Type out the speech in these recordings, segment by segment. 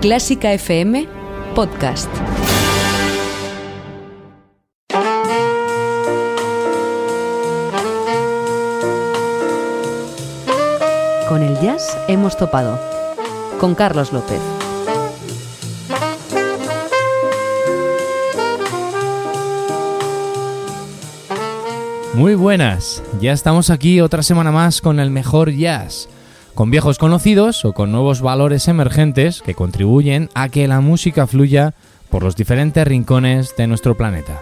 Clásica FM Podcast. Con el jazz hemos topado. Con Carlos López. Muy buenas, ya estamos aquí otra semana más con el mejor jazz. Con viejos conocidos o con nuevos valores emergentes que contribuyen a que la música fluya por los diferentes rincones de nuestro planeta.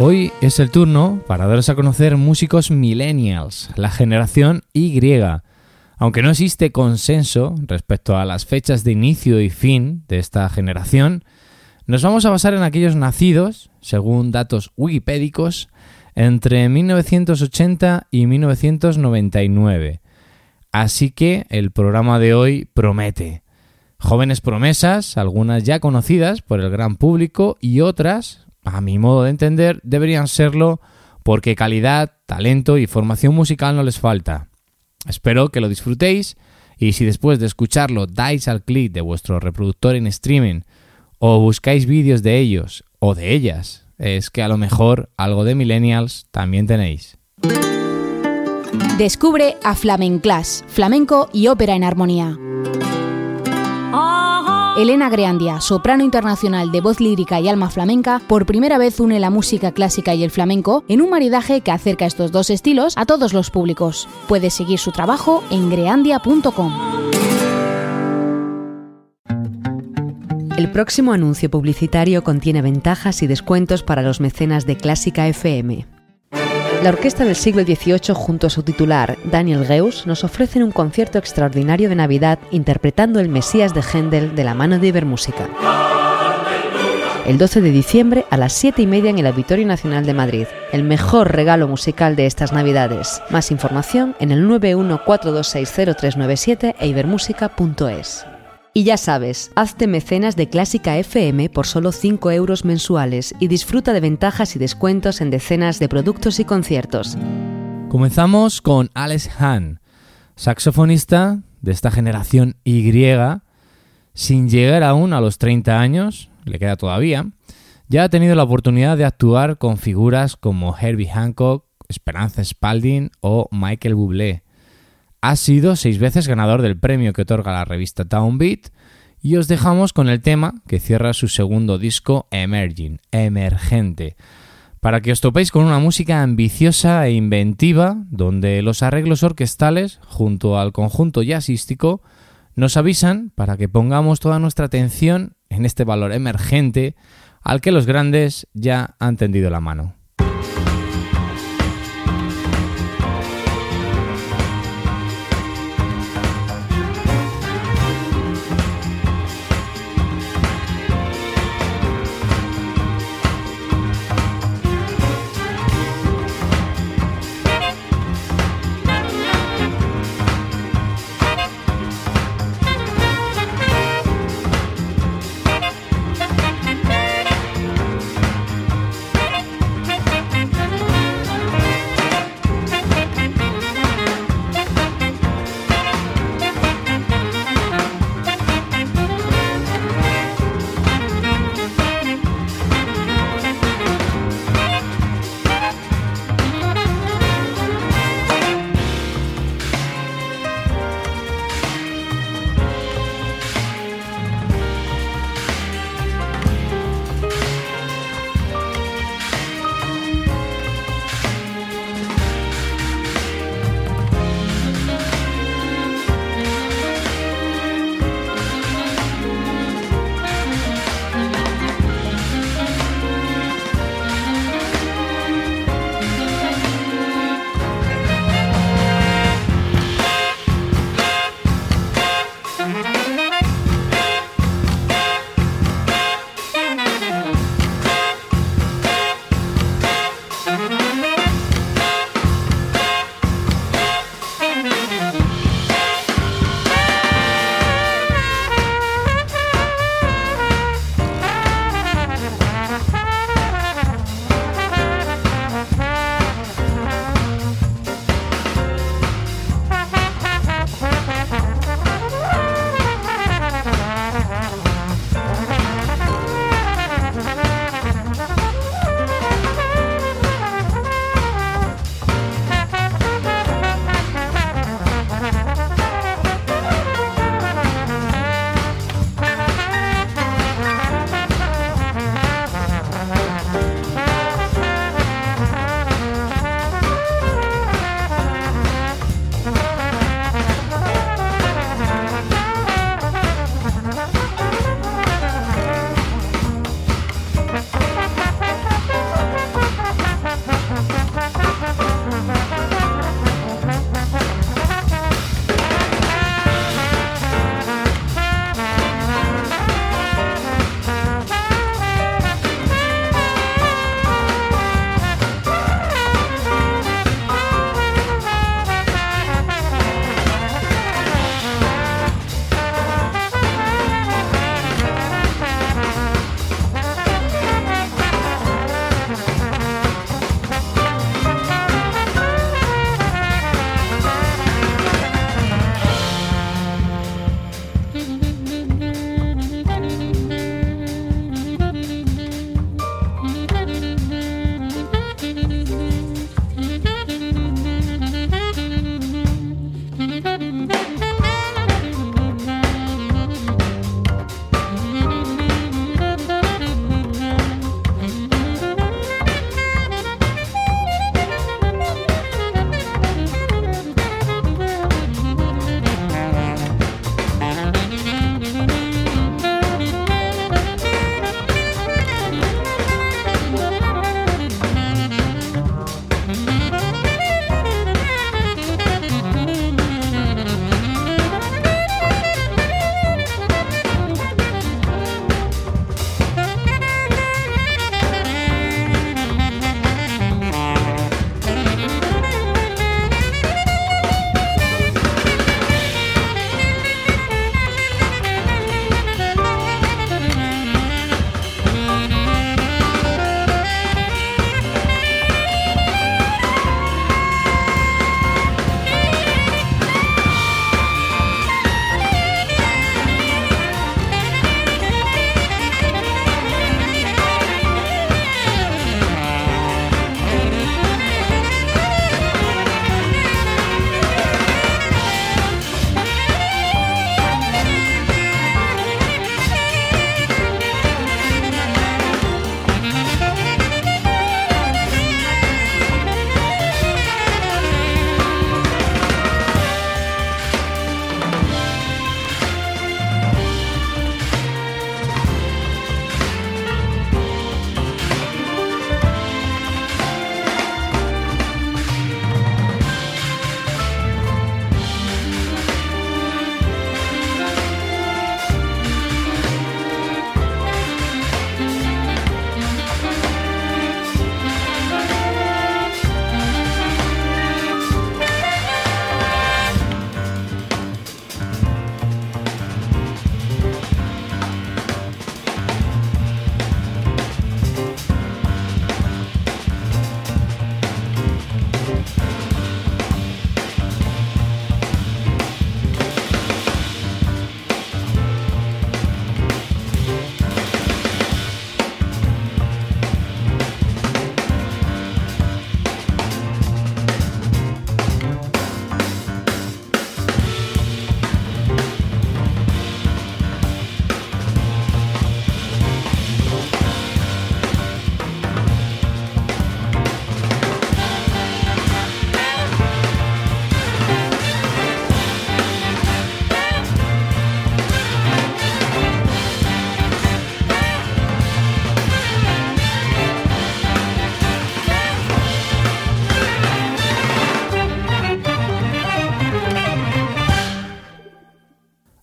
Hoy es el turno para daros a conocer músicos millennials, la generación Y. Aunque no existe consenso respecto a las fechas de inicio y fin de esta generación, nos vamos a basar en aquellos nacidos, según datos wikipédicos, entre 1980 y 1999. Así que el programa de hoy promete. Jóvenes promesas, algunas ya conocidas por el gran público y otras, a mi modo de entender, deberían serlo porque calidad, talento y formación musical no les falta. Espero que lo disfrutéis y si después de escucharlo dais al clic de vuestro reproductor en streaming o buscáis vídeos de ellos o de ellas, es que a lo mejor algo de millennials también tenéis. Descubre a Flamen Class, flamenco y ópera en armonía. Elena Greandia, soprano internacional de voz lírica y alma flamenca, por primera vez une la música clásica y el flamenco en un maridaje que acerca estos dos estilos a todos los públicos. Puedes seguir su trabajo en greandia.com. El próximo anuncio publicitario contiene ventajas y descuentos para los mecenas de Clásica FM. La Orquesta del Siglo XVIII junto a su titular, Daniel Geus, nos ofrecen un concierto extraordinario de Navidad interpretando el Mesías de Händel de la mano de Ibermúsica. El 12 de diciembre a las 7:30 en el Auditorio Nacional de Madrid. El mejor regalo musical de estas Navidades. Más información en el 914260397 e ibermusica.es. Y ya sabes, hazte mecenas de Clásica FM por solo 5 euros mensuales y disfruta de ventajas y descuentos en decenas de productos y conciertos. Comenzamos con Alex Hahn, saxofonista de esta generación Y, sin llegar aún a los 30 años, le queda todavía, ya ha tenido la oportunidad de actuar con figuras como Herbie Hancock, Esperanza Spalding o Michael Bublé. Ha sido 6 veces ganador del premio que otorga la revista Down Beat y os dejamos con el tema que cierra su segundo disco Emerging, Emergente, para que os topéis con una música ambiciosa e inventiva donde los arreglos orquestales junto al conjunto jazzístico nos avisan para que pongamos toda nuestra atención en este valor emergente al que los grandes ya han tendido la mano.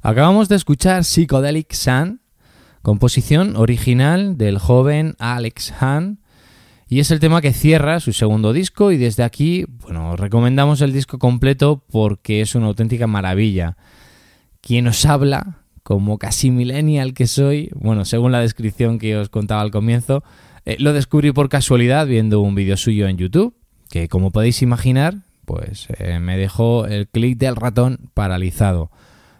Acabamos de escuchar Psychedelic Sun, composición original del joven Alex Hahn, y es el tema que cierra su segundo disco, y desde aquí, bueno, recomendamos el disco completo porque es una auténtica maravilla. Quien os habla, como casi millennial que soy, bueno, según la descripción que os contaba al comienzo, lo descubrí por casualidad viendo un vídeo suyo en YouTube, que como podéis imaginar, pues me dejó el clic del ratón paralizado.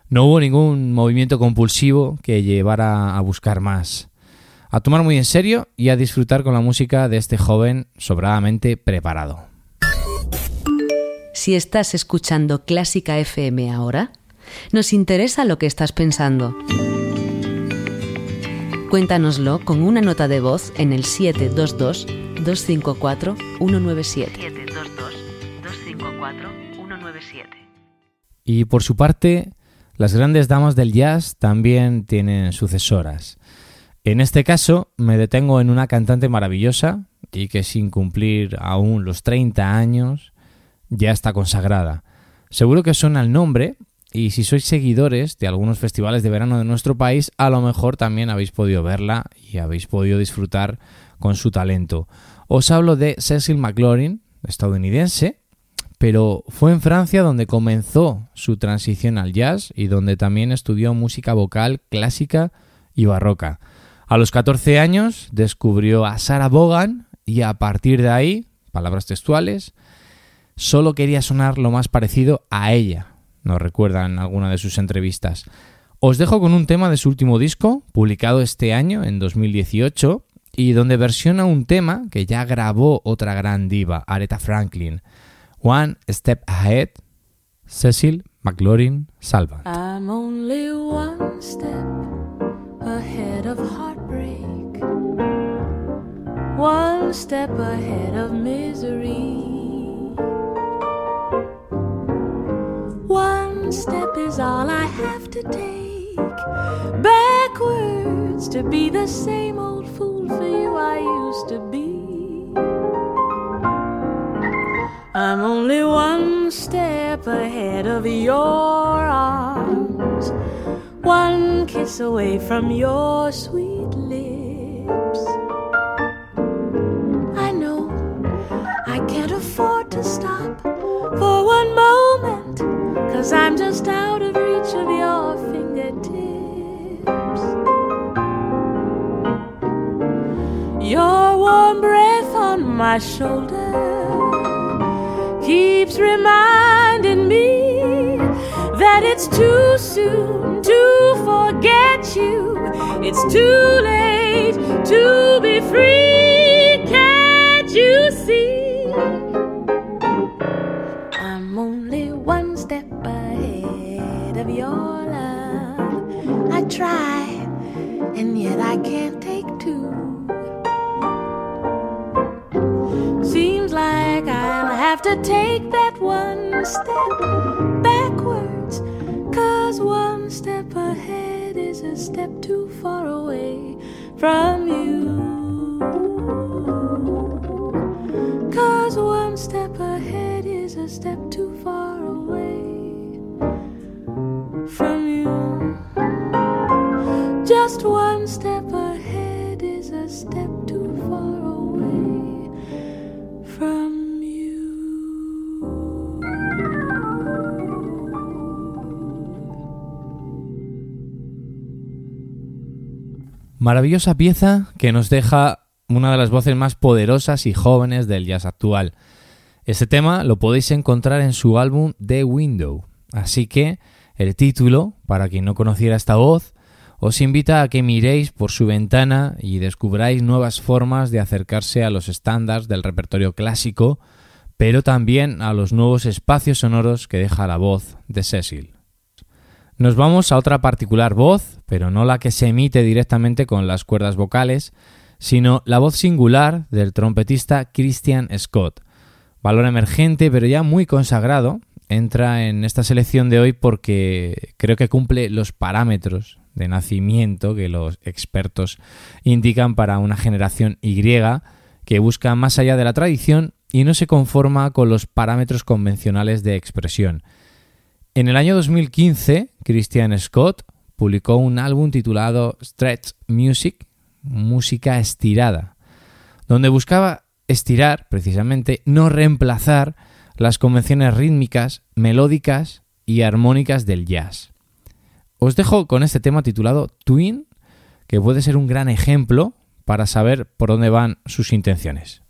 No hubo ningún movimiento compulsivo que llevara a buscar más, a tomar muy en serio y a disfrutar con la música de este joven sobradamente preparado. Si estás escuchando Clásica FM ahora, nos interesa lo que estás pensando. Cuéntanoslo con una nota de voz en el 722-254-197. 722-254-197. Y por su parte, las grandes damas del jazz también tienen sucesoras. En este caso, me detengo en una cantante maravillosa y que sin cumplir aún los 30 años ya está consagrada. Seguro que os suena el nombre, y si sois seguidores de algunos festivales de verano de nuestro país, a lo mejor también habéis podido verla y habéis podido disfrutar con su talento. Os hablo de Cécile McLorin, estadounidense, pero fue en Francia donde comenzó su transición al jazz y donde también estudió música vocal clásica y barroca. A los 14 años descubrió a Sarah Bogan y a partir de ahí, palabras textuales, solo quería sonar lo más parecido a ella. Nos recuerdan alguna de sus entrevistas. Os dejo con un tema de su último disco, publicado este año, en 2018, y donde versiona un tema que ya grabó otra gran diva, Aretha Franklin. One Step Ahead, Cécile McLorin Salvant. I'm only one step ahead of heartbreak, one step ahead of misery. One step is all I have to take, backwards to be the same old fool for you I used to be. I'm only one step ahead of your arms, one kiss away from your sweet lips. I know I can't afford to stop for one moment, 'cause I'm just out of reach of your fingertips. Your warm breath on my shoulder keeps reminding me that it's too soon to forget you. It's too late to be free. Can't you see? I'm only one step ahead of your love. I try, and yet I can't take two. Seems like I'll have to take that one step backwards, 'cause one step ahead is a step too far away from you. 'Cause one step ahead is a step too far away from you. Just one step ahead is a step too far away from you. Maravillosa pieza que nos deja una de las voces más poderosas y jóvenes del jazz actual. Este tema lo podéis encontrar en su álbum The Window, así que el título, para quien no conociera esta voz, os invita a que miréis por su ventana y descubráis nuevas formas de acercarse a los estándares del repertorio clásico, pero también a los nuevos espacios sonoros que deja la voz de Cécile. Nos vamos a otra particular voz, pero no la que se emite directamente con las cuerdas vocales, sino la voz singular del trompetista Christian Scott. Valor emergente, pero ya muy consagrado, entra en esta selección de hoy porque creo que cumple los parámetros de nacimiento que los expertos indican para una generación Y que busca más allá de la tradición y no se conforma con los parámetros convencionales de expresión. En el año 2015, Christian Scott publicó un álbum titulado Stretch Music, música estirada, donde buscaba estirar, precisamente, no reemplazar las convenciones rítmicas, melódicas y armónicas del jazz. Os dejo con este tema titulado Twin, que puede ser un gran ejemplo para saber por dónde van sus intenciones.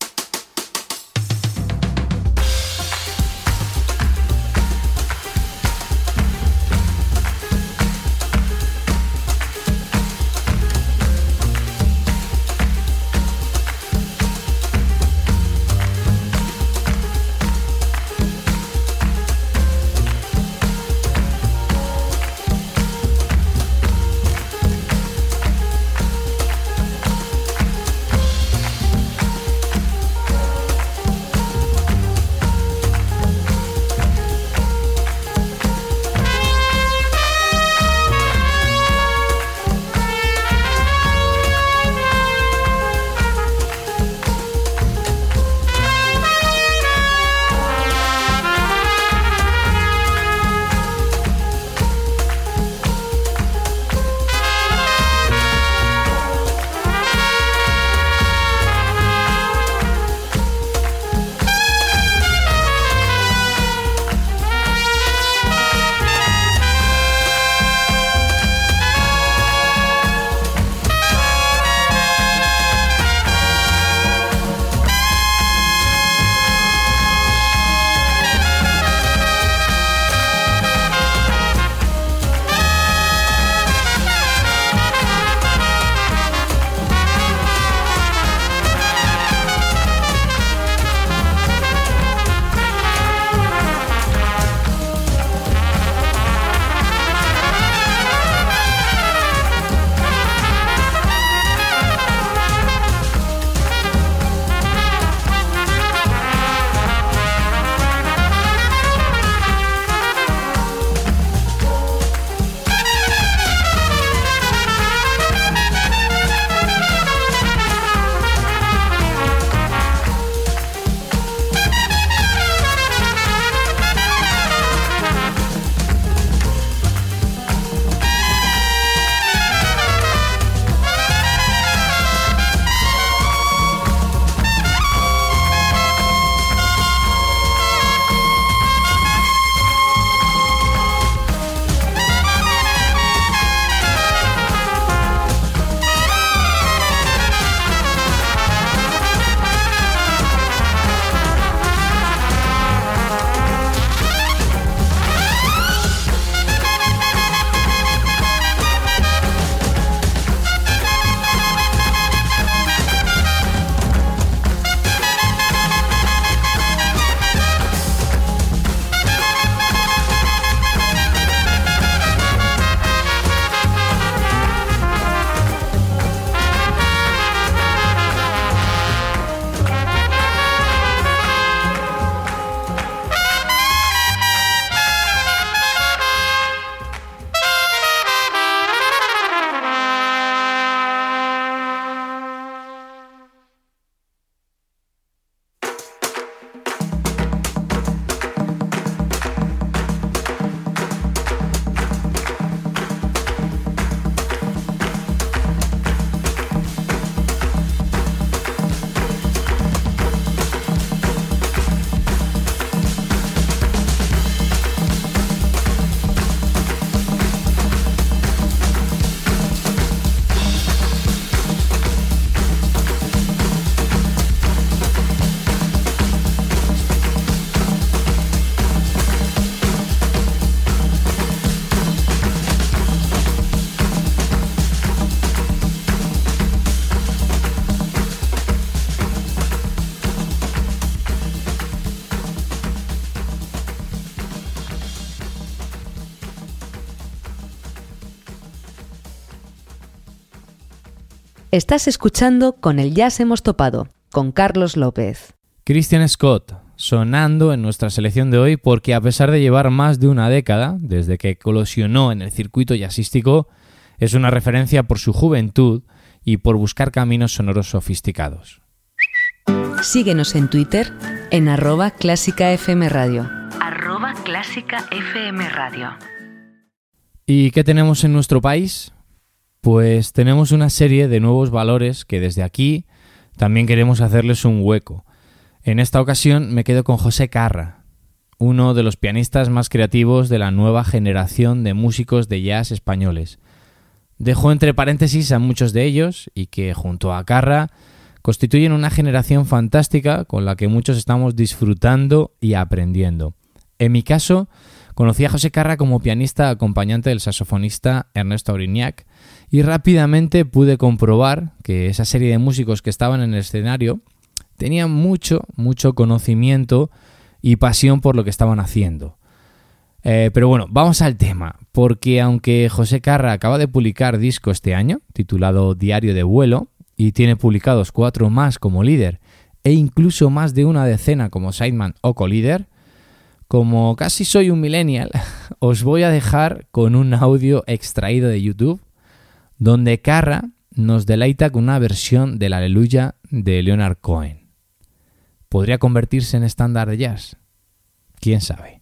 Estás escuchando Con el Jazz Hemos Topado, con Carlos López. Christian Scott, sonando en nuestra selección de hoy porque a pesar de llevar más de una década desde que colisionó en el circuito jazzístico, es una referencia por su juventud y por buscar caminos sonoros sofisticados. Síguenos en Twitter en @clásicafmradio. Clásica FM Radio. ¿Y qué tenemos en nuestro país? Pues tenemos una serie de nuevos valores que desde aquí también queremos hacerles un hueco. En esta ocasión me quedo con José Carra, uno de los pianistas más creativos de la nueva generación de músicos de jazz españoles. Dejó entre paréntesis a muchos de ellos y que, junto a Carra, constituyen una generación fantástica con la que muchos estamos disfrutando y aprendiendo. En mi caso, conocí a José Carra como pianista acompañante del saxofonista Ernesto Aurignac y rápidamente pude comprobar que esa serie de músicos que estaban en el escenario tenían mucho conocimiento y pasión por lo que estaban haciendo. Pero bueno, vamos al tema, porque aunque José Carra acaba de publicar disco este año, titulado Diario de vuelo, y tiene publicados 4 más como líder, e incluso más de una decena como Sideman o colíder, como casi soy un millennial, os voy a dejar con un audio extraído de YouTube donde Carra nos deleita con una versión del Aleluya de Leonard Cohen. ¿Podría convertirse en estándar de jazz? ¿Quién sabe?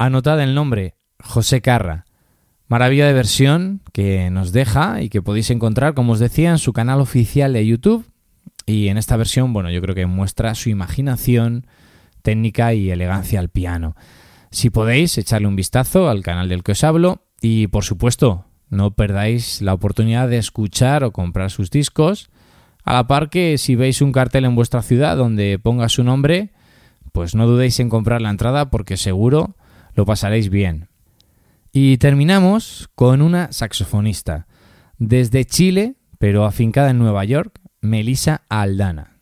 Anotad el nombre, José Carra. Maravilla de versión que nos deja y que podéis encontrar, como os decía, en su canal oficial de YouTube. Y en esta versión, bueno, yo creo que muestra su imaginación, técnica y elegancia al piano. Si podéis, echarle un vistazo al canal del que os hablo y, por supuesto, no perdáis la oportunidad de escuchar o comprar sus discos. A la par que si veis un cartel en vuestra ciudad donde ponga su nombre, pues no dudéis en comprar la entrada porque seguro lo pasaréis bien. Y terminamos con una saxofonista, desde Chile, pero afincada en Nueva York, Melissa Aldana,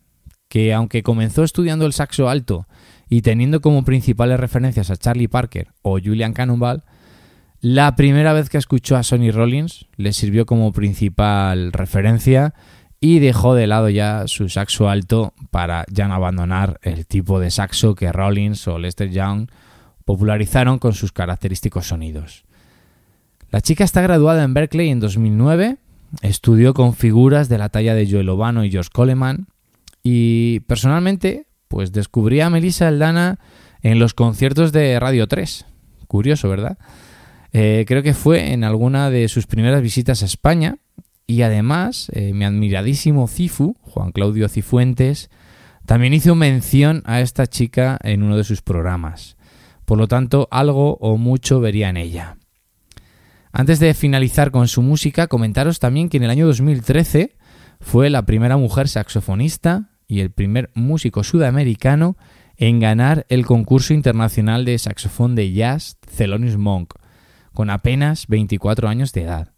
que aunque comenzó estudiando el saxo alto y teniendo como principales referencias a Charlie Parker o Julian Cannonball, la primera vez que escuchó a Sonny Rollins le sirvió como principal referencia y dejó de lado ya su saxo alto para ya no abandonar el tipo de saxo que Rollins o Lester Young popularizaron con sus característicos sonidos. La chica está graduada en Berkeley en 2009. Estudió con figuras de la talla de Joe Lovano y George Coleman y, personalmente, pues descubrí a Melissa Aldana en los conciertos de Radio 3. Curioso, ¿verdad? Creo que fue en alguna de sus primeras visitas a España y, además, mi admiradísimo Cifu, Juan Claudio Cifuentes, también hizo mención a esta chica en uno de sus programas. Por lo tanto, algo o mucho vería en ella. Antes de finalizar con su música, comentaros también que en el año 2013 fue la primera mujer saxofonista y el primer músico sudamericano en ganar el concurso internacional de saxofón de jazz Thelonious Monk, con apenas 24 años de edad.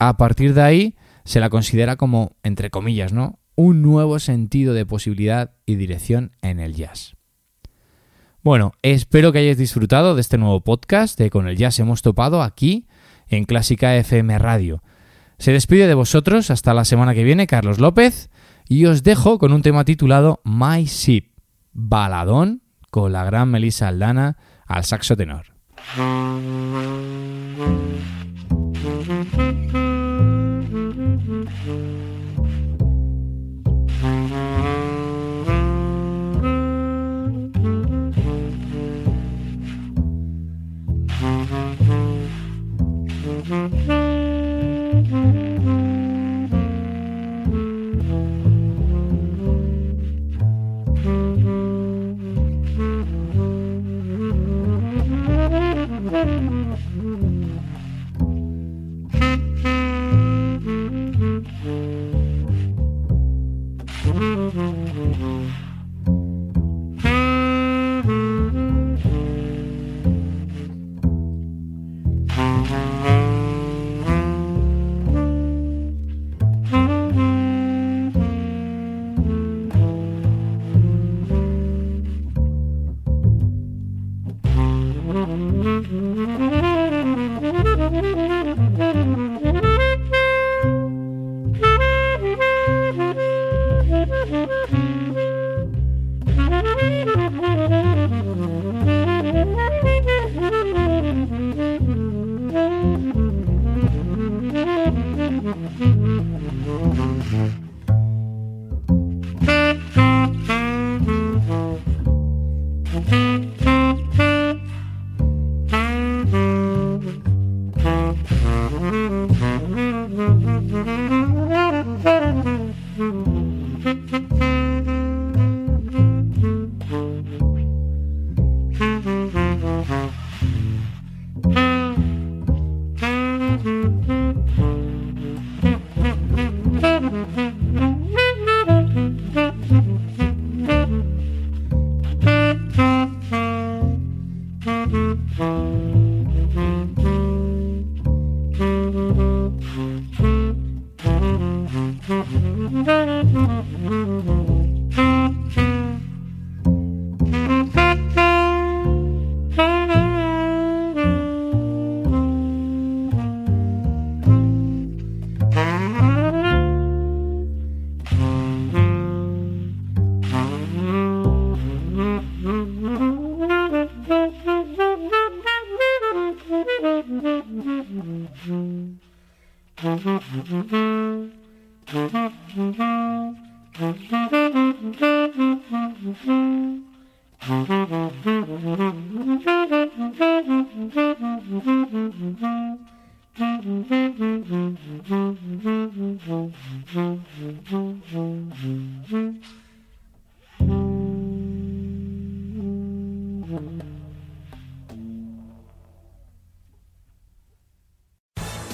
A partir de ahí se la considera como, entre comillas, ¿no?, un nuevo sentido de posibilidad y dirección en el jazz. Bueno, espero que hayáis disfrutado de este nuevo podcast de Con el Jazz Hemos Topado aquí en Clásica FM Radio. Se despide de vosotros hasta la semana que viene Carlos López y os dejo con un tema titulado My Ship, baladón con la gran Melissa Aldana al saxo tenor.